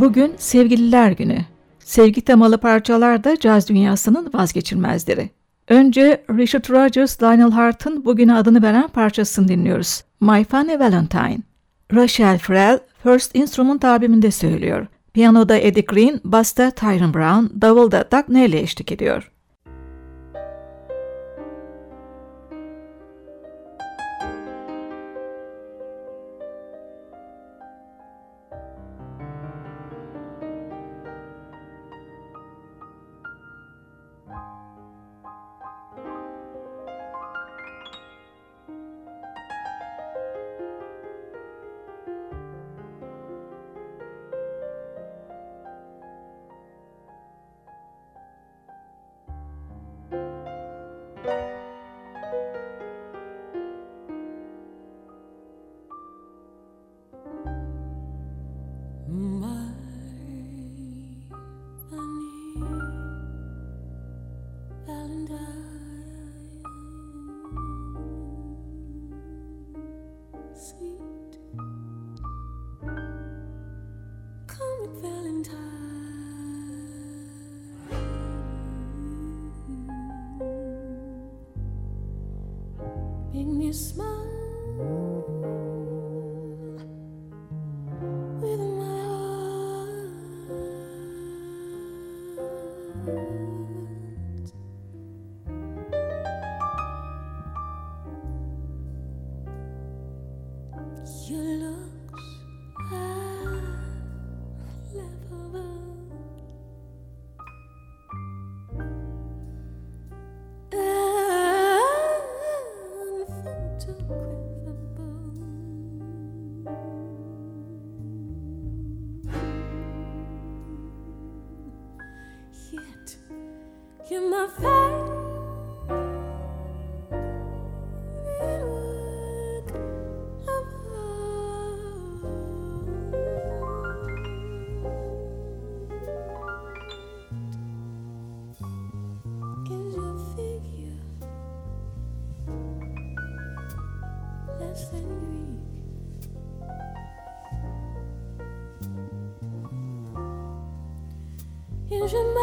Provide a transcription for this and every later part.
Bugün Sevgililer Günü. Sevgi temalı parçalar da caz dünyasının vazgeçilmezleri. Önce Richard Rodgers, Lionel Hart'ın bugüne adını veren parçasını dinliyoruz. My Funny Valentine. Rachel Ferrell, First Instrument albümünde söylüyor. Piyanoda Eddie Green, basta Tyrone Brown, davulda Dagney ile eşlik ediyor. Is your mouth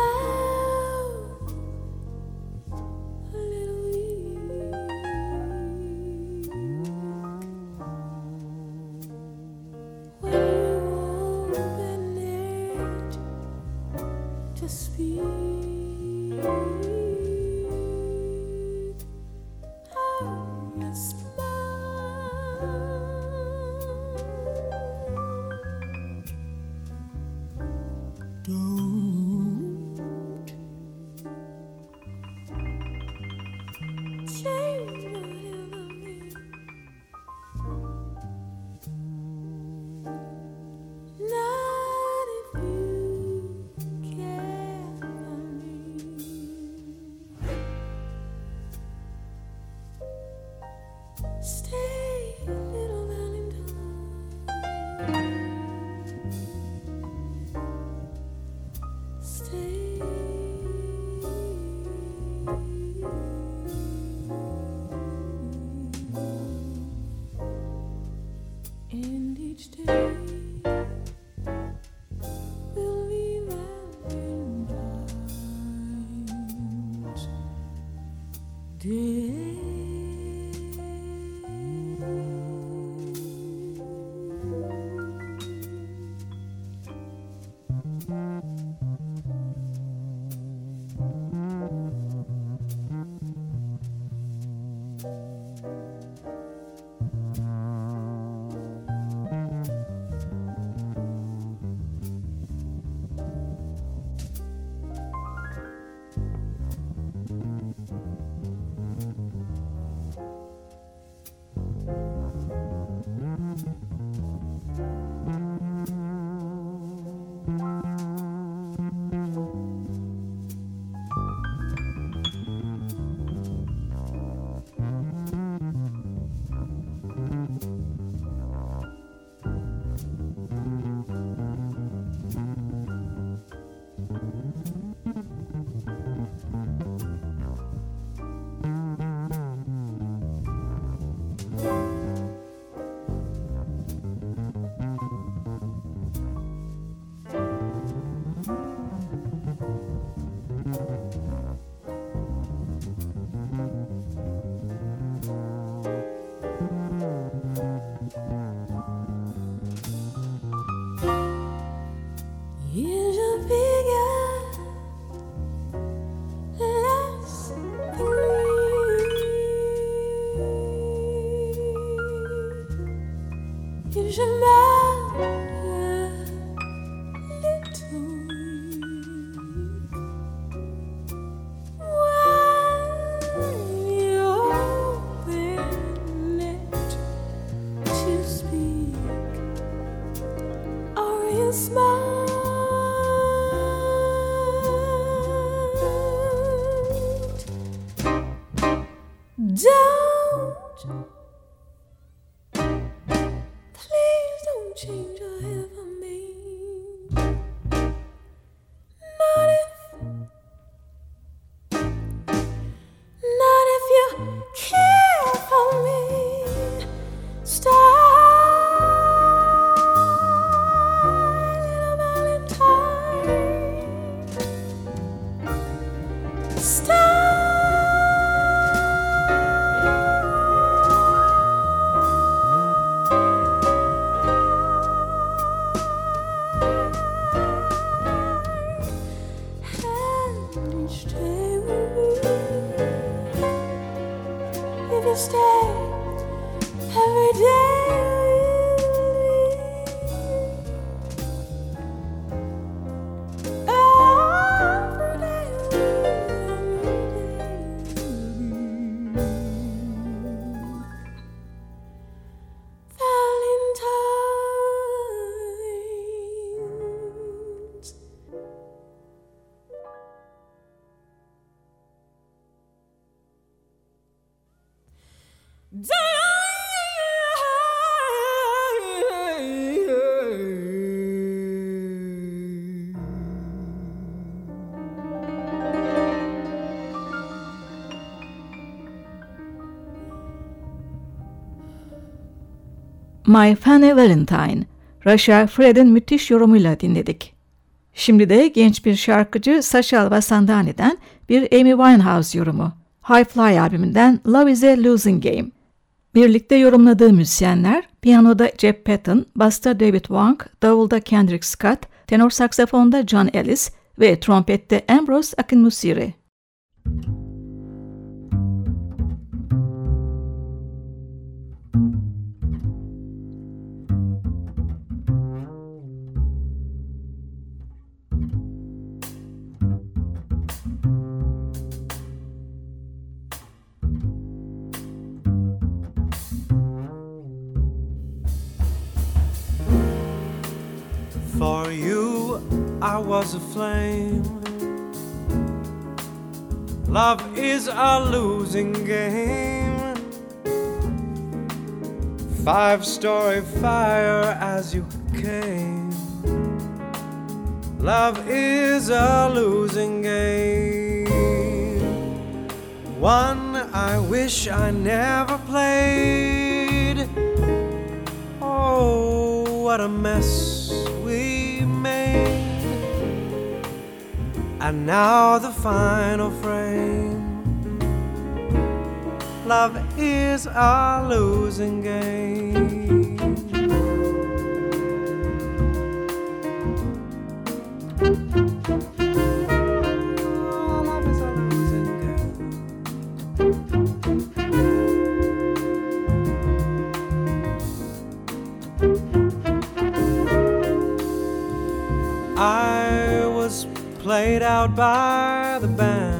a little weak when you open it to speak? My Funny Valentine, Rachel Ferrell'in müthiş yorumuyla dinledik. Şimdi de genç bir şarkıcı Sachal Vasandane'den bir Amy Winehouse yorumu, High Fly albümünden Love is a Losing Game. Birlikte yorumladığı müzisyenler, piyanoda Jeff Patton, basta David Wong, davulda Kendrick Scott, tenor saksafonda John Ellis ve trompette Ambrose Akinmusire. For you, I was aflame. Love is a losing game. 5-story fire as you came. Love is a losing game. One I wish I never played. Oh, what a mess. And now the final frame. Love is a losing game. Oh, love is a losing game. I was played out by the band.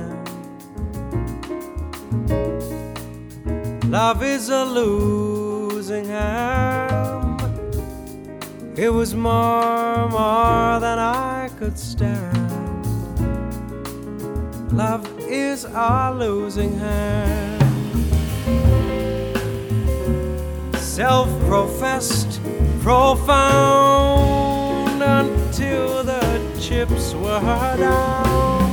Love is a losing hand. It was more than I could stand. Love is a losing hand. Self-professed, profound until the chips were down,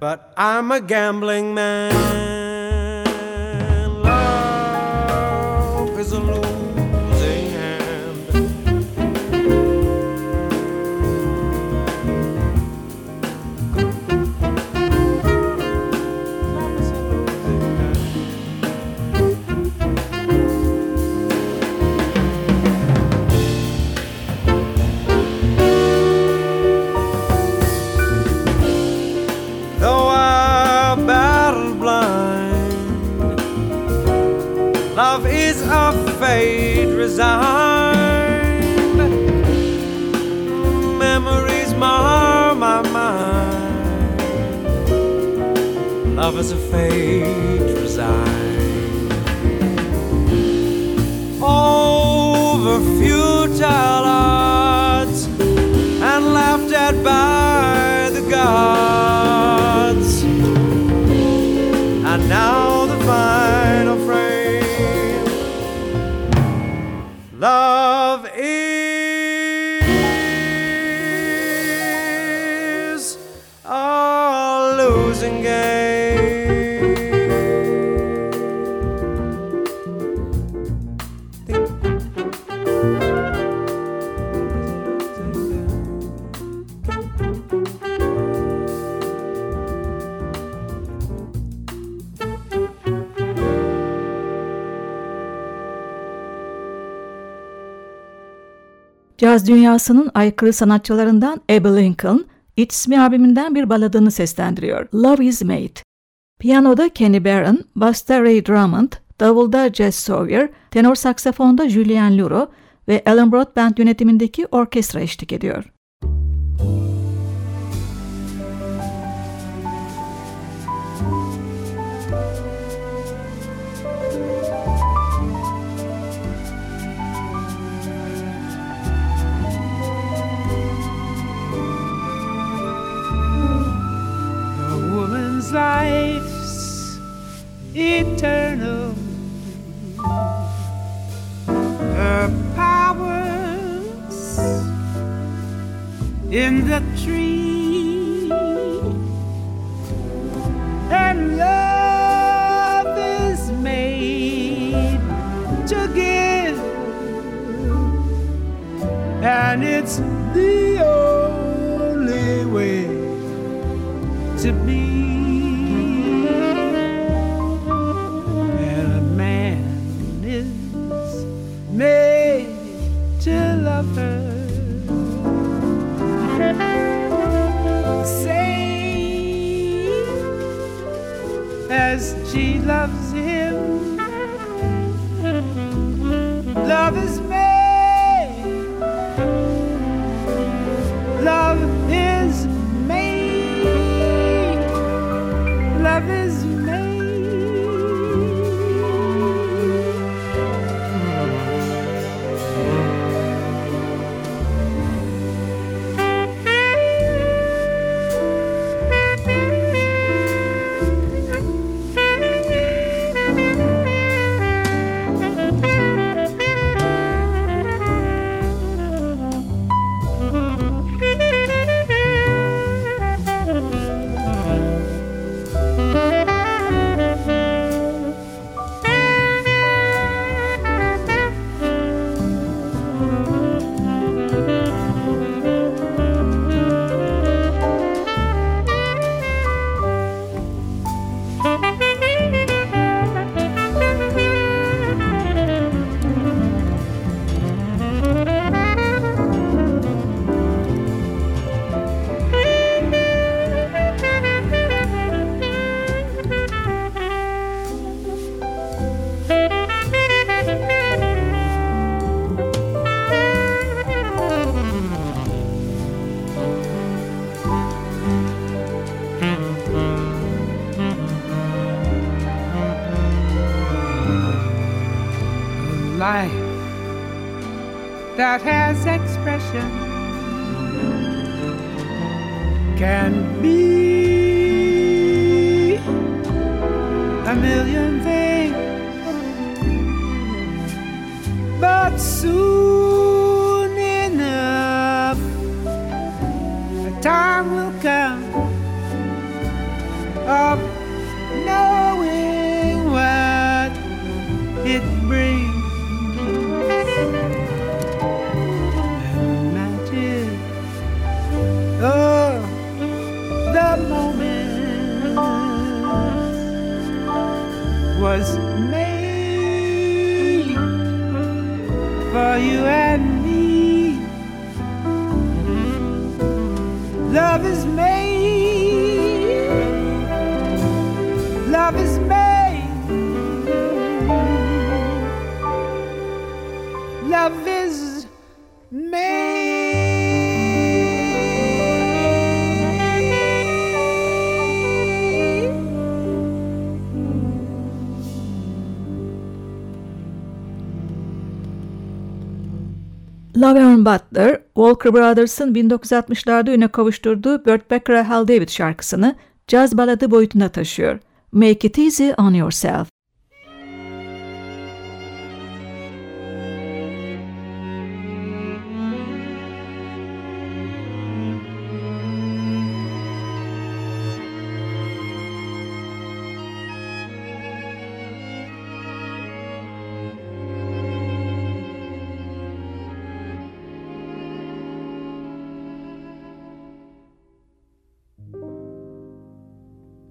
but I'm a gambling man. Love is a losing hand. Blind. mind. Memories mar my mind. Love is a fate resigned over futile odds and laughed at by the gods. And now the final frame. Love is a losing game. Caz dünyasının aykırı sanatçılarından Abbey Lincoln, It's Me albümünden bir baladını seslendiriyor. Love is Made. Piyanoda Kenny Barron, basta Ray Drummond, davulda Jess Sawyer, tenor saksafonda Julian Luro ve Allen Broadbent yönetimindeki orkestra eşlik ediyor. Life's eternal. Her powers in the tree, and love is made to give, and it's the only way to be. Made to love her, same as she loves him. Love is made. Love is made. Love is made. That has expression can be a million things, but soon enough a time will come of knowing what it brings. Was made for you and me. Love is made. Love is made. Love love is made. Love and Butler, Walker Brothers'ın 1960'larda üne kavuşturduğu Bert Becker Hal David şarkısını caz baladı boyutuna taşıyor. Make it easy on yourself.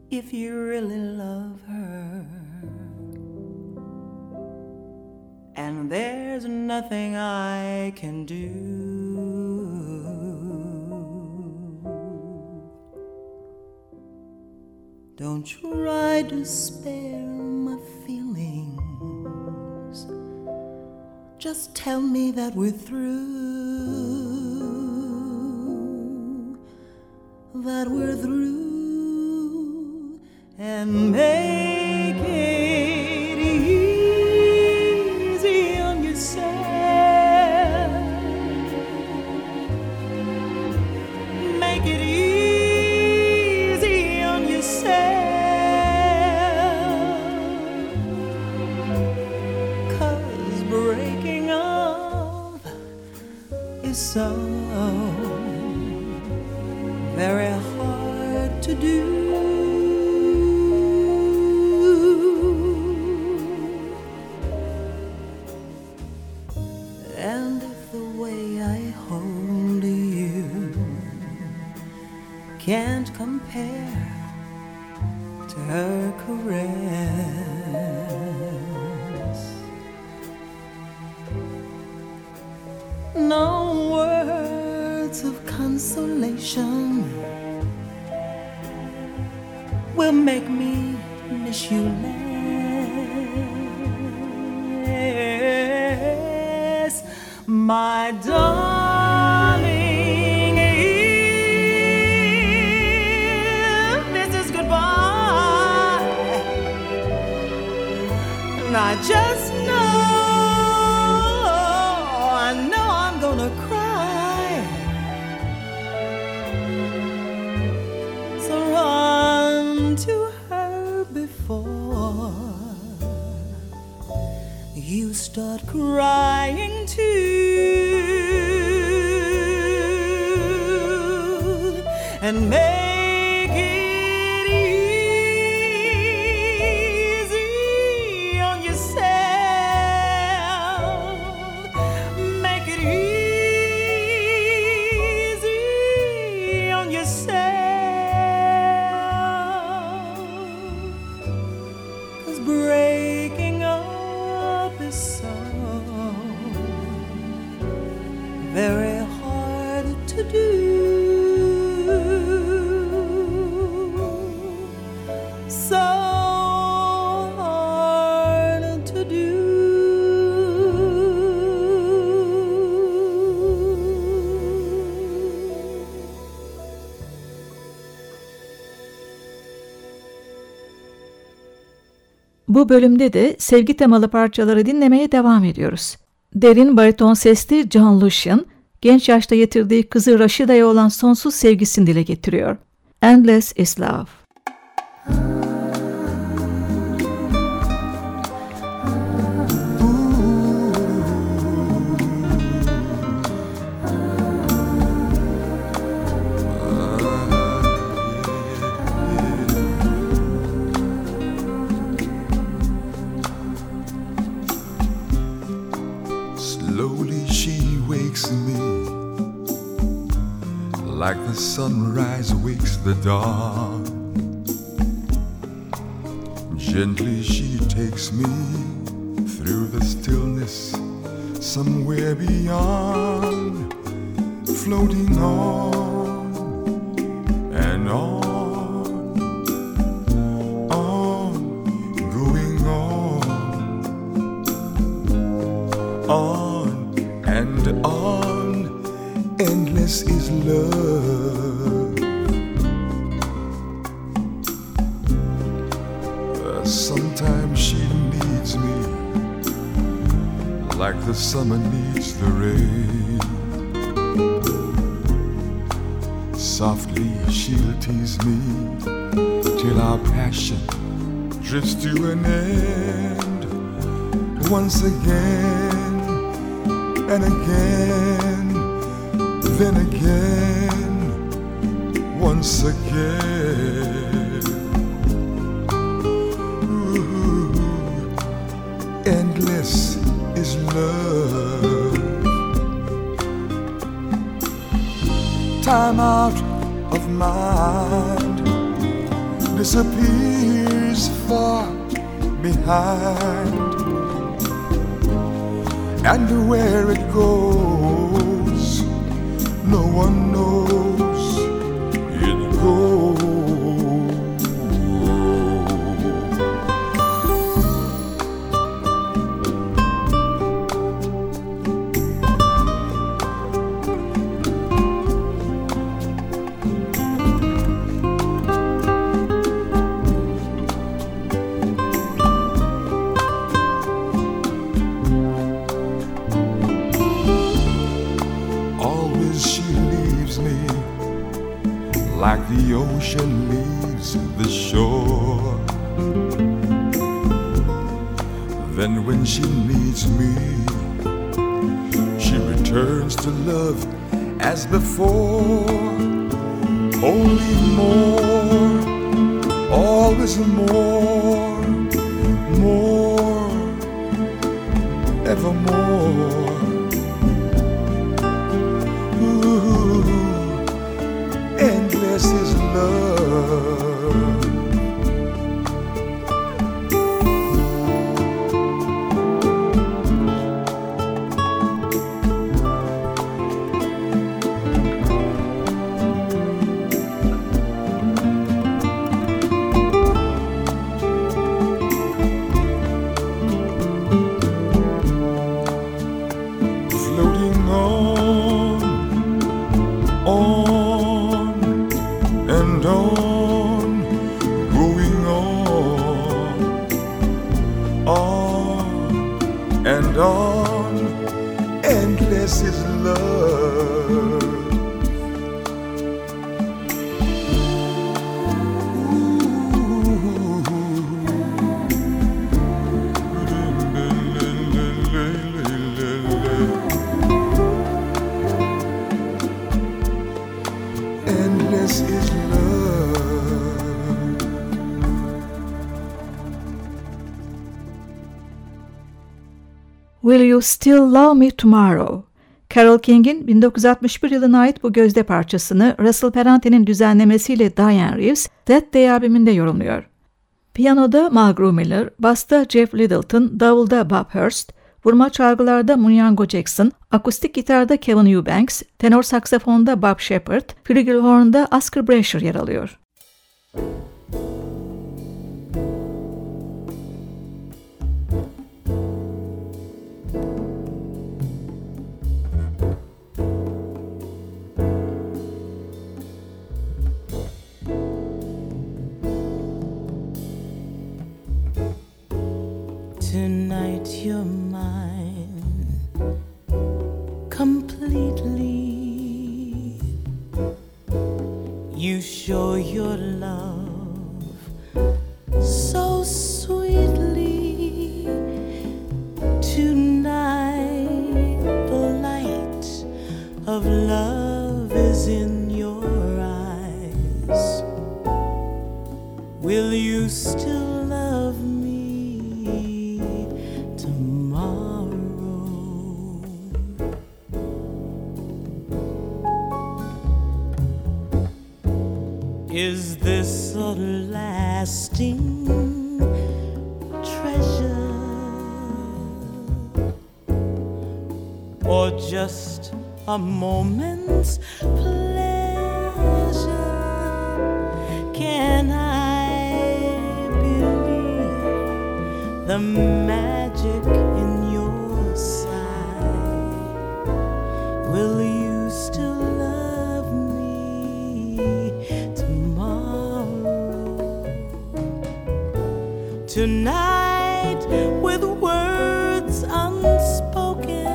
If you really love her, and there's nothing I can do, don't try to spare my feelings, just tell me that we're through, that we're through. And make it easy on yourself. Make it easy on yourself. 'Cause breaking up is so very hard to do. Can't compare to her caress. No words of consolation will make me miss you less, my darling. I just know, I know I'm gonna cry. So run to her before you start crying too. And maybe bu bölümde de sevgi temalı parçaları dinlemeye devam ediyoruz. Derin bariton sesli John Lucien, genç yaşta yitirdiği kızı Rashida'ya olan sonsuz sevgisini dile getiriyor. Endless is love. Like the sunrise wakes the dawn, gently she takes me through the stillness, somewhere beyond, floating on and on, going on drifted on, endless is love. Sometimes she needs me, like the summer needs the rain. Softly she'll tease me, till our passion drifts to an end. Once again, and again, then again, once again. Ooh, endless is love. Time out of mind disappears far behind, and where it goes, no one knows. It ocean leaves the shore. Then when she needs me, she returns to love as before. Only more, always more, more, evermore. This is love. Will You Still Love Me Tomorrow? Carole King'in 1961 yılına ait bu gözde parçasını Russell Perrante'nin düzenlemesiyle Diane Reeves, That Day albümünde yorumluyor. Piyanoda Malgru Miller, basta Jeff Littleton, davulda Bob Hurst, vurma çalgılarda Munyango Jackson, akustik gitarda Kevin Eubanks, tenor saksafonda Bob Shepherd, flugelhorn'da Oscar Brasher yer alıyor. Tonight you're mine completely. You show your love so sweetly. Tonight the light of love is in your eyes. Will you still love me? Is this a lasting treasure, or just a moment's pleasure? Can I believe the magic in your sigh? tonight with words unspoken.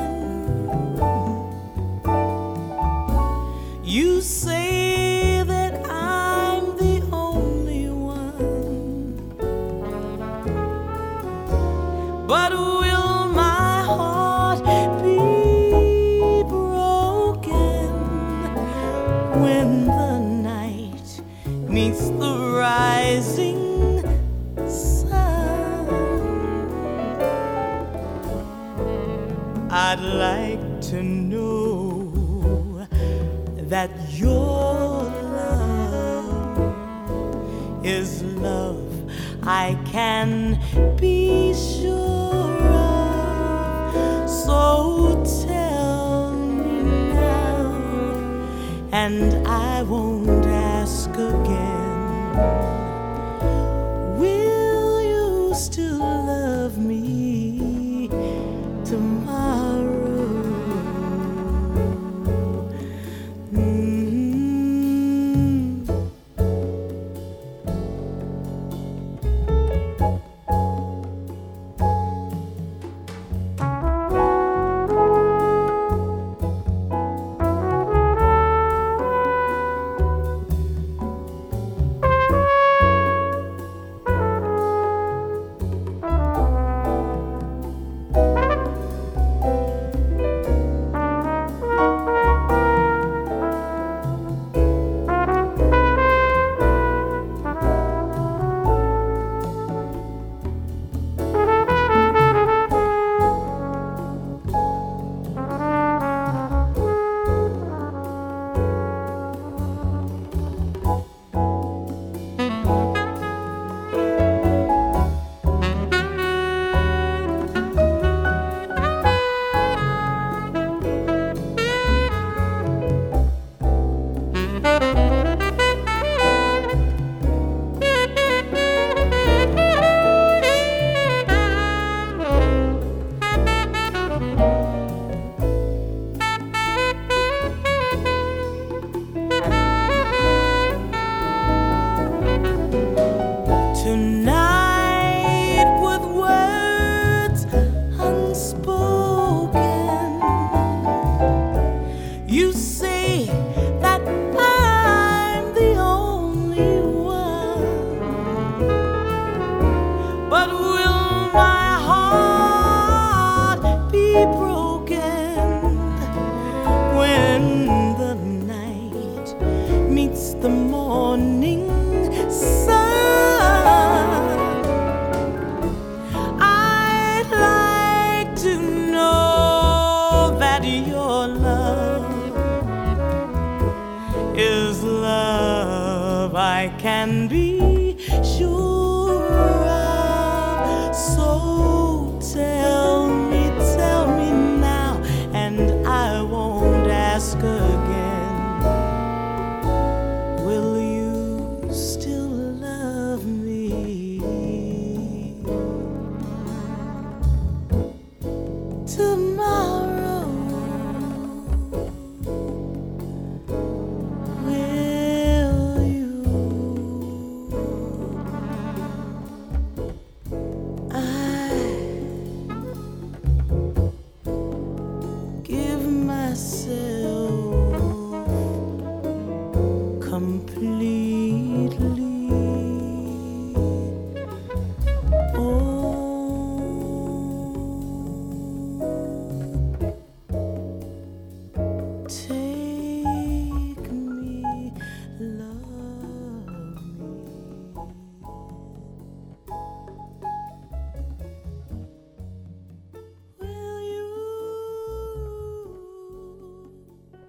You say that I'm the only one, but will my heart be broken when the night meets the rising? I'd like to know that your love is love I can be sure of. So tell me now, and I won't ask again. Will you still love me tomorrow?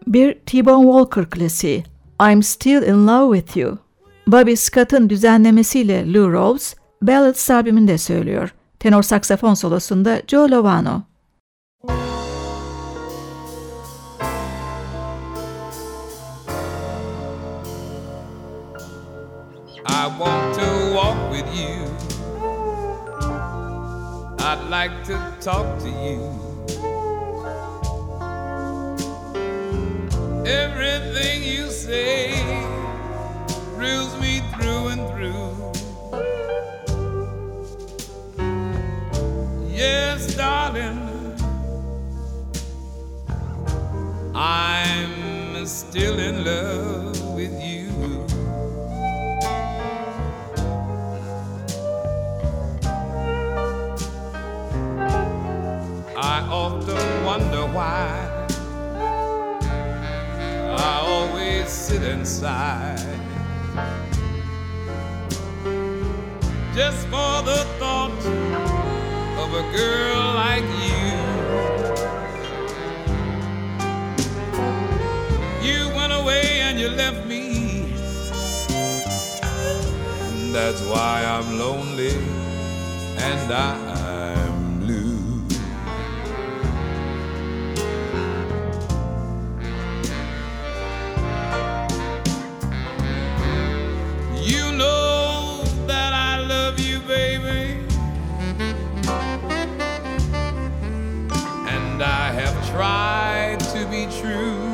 Bir T-Bone Walker klasiği, I'm Still In Love With You. Bobby Scott'ın düzenlemesiyle Lou Rawls, Ballads albümünde söylüyor. Tenor saksafon solosunda Joe Lovano. I want to walk with you. I'd like to talk to you. Everything you say thrills me through and through. I'm still in love with you. I often wonder why I always sit and sigh, just for the thought of a girl like you. You went away and you left me, and that's why I'm lonely and I'm blue. You know I have tried to be true,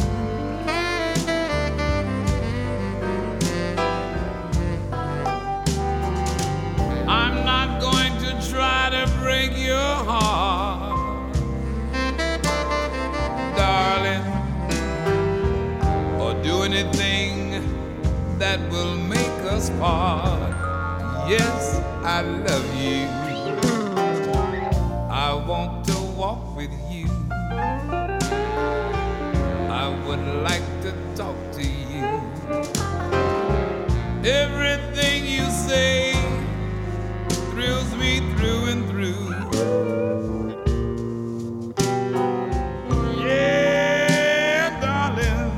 I'm not going to try to break your heart, darling, or do anything that will make us part. Yes, I love you. I want to walk with you. I would like to talk to you. Everything you say thrills me through and through. Yeah, darling,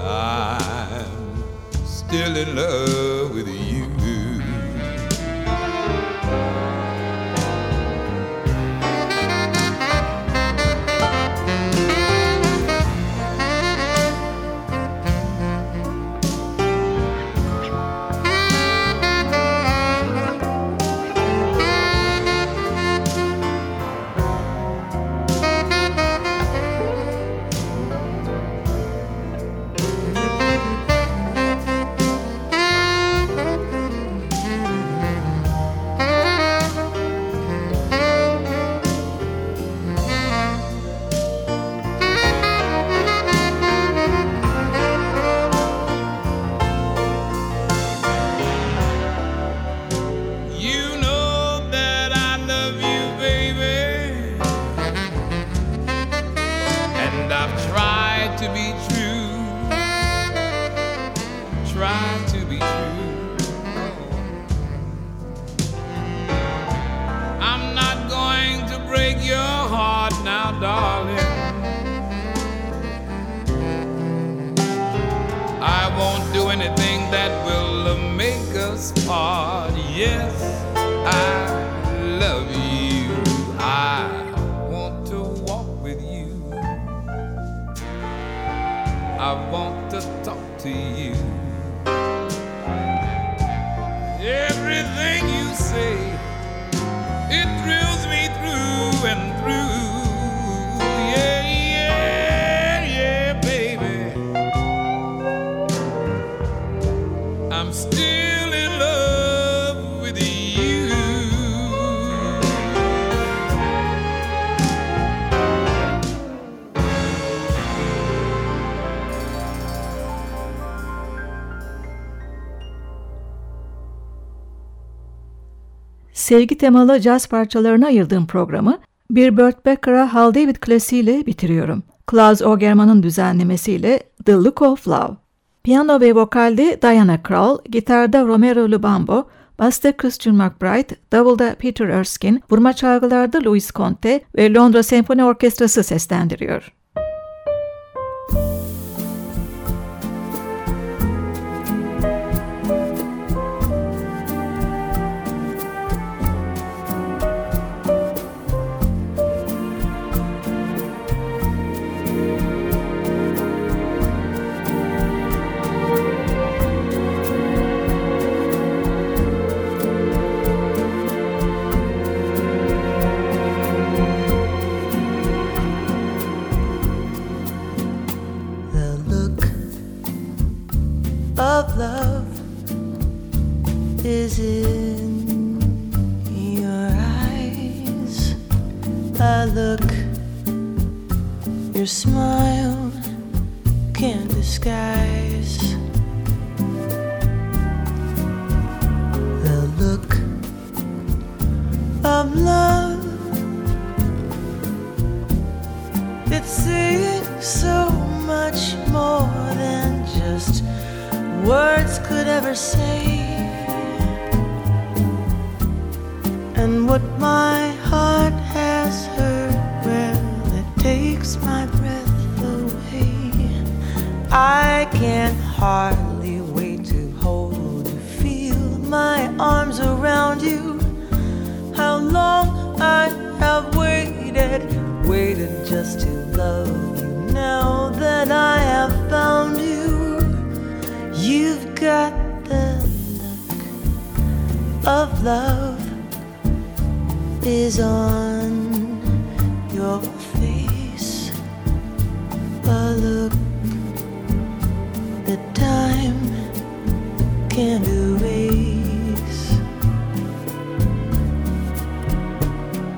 I'm still in love with you. Sevgi temalı caz parçalarına ayırdığım programı bir Bert Becker'a Hal David klasiğiyle bitiriyorum. Klaus Ogerman'ın düzenlemesiyle The Look of Love. Piyano ve vokalde Diana Krall, gitarda Romero Lubambo, basta Christian McBride, davulda Peter Erskine, vurma çalgılarda Louis Conte ve Londra Senfoni Orkestrası seslendiriyor. Your smile can't disguise the look of love. It's saying so much more than just words could ever say. And what my heart has heard, well, it takes my breath away. I can hardly wait to hold you, feel my arms around you. How long I have waited just to love you. Now that I have found you, you've got the look of love is on your face, a look that time can't erase.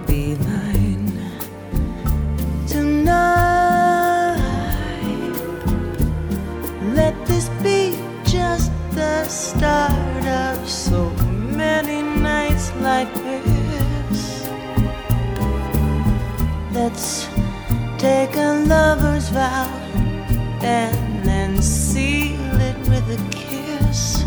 Be mine tonight. Let this be just the start of so many nights like this. Let's take a lover's vow and then seal it with a kiss.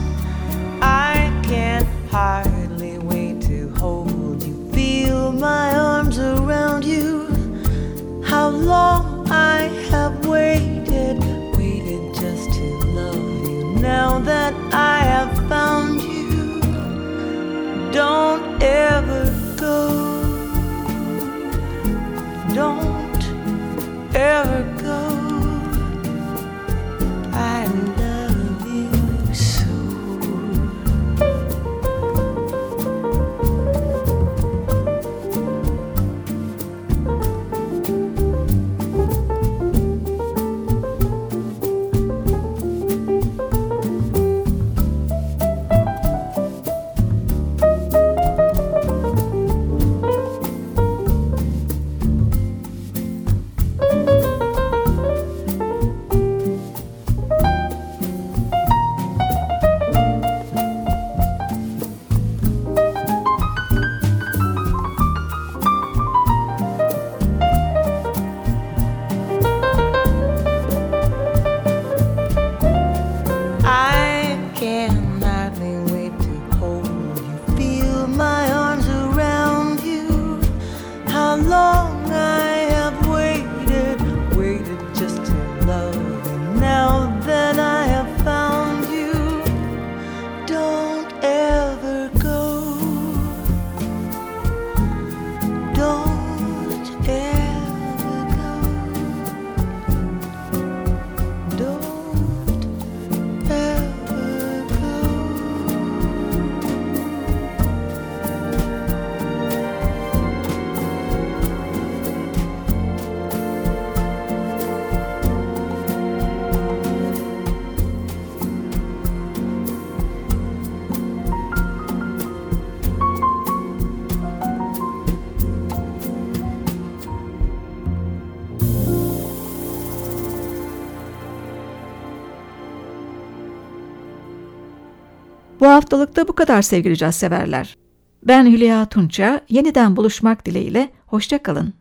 I can hardly wait to hold you, feel my arms around you. How long I have waited just to love you. Now that I have found you, don't ever go. Don't ever go. I love you so. Bu haftalıkta bu kadar sevgili caz severler. Ben Hülya Tunça, yeniden buluşmak dileğiyle hoşça kalın.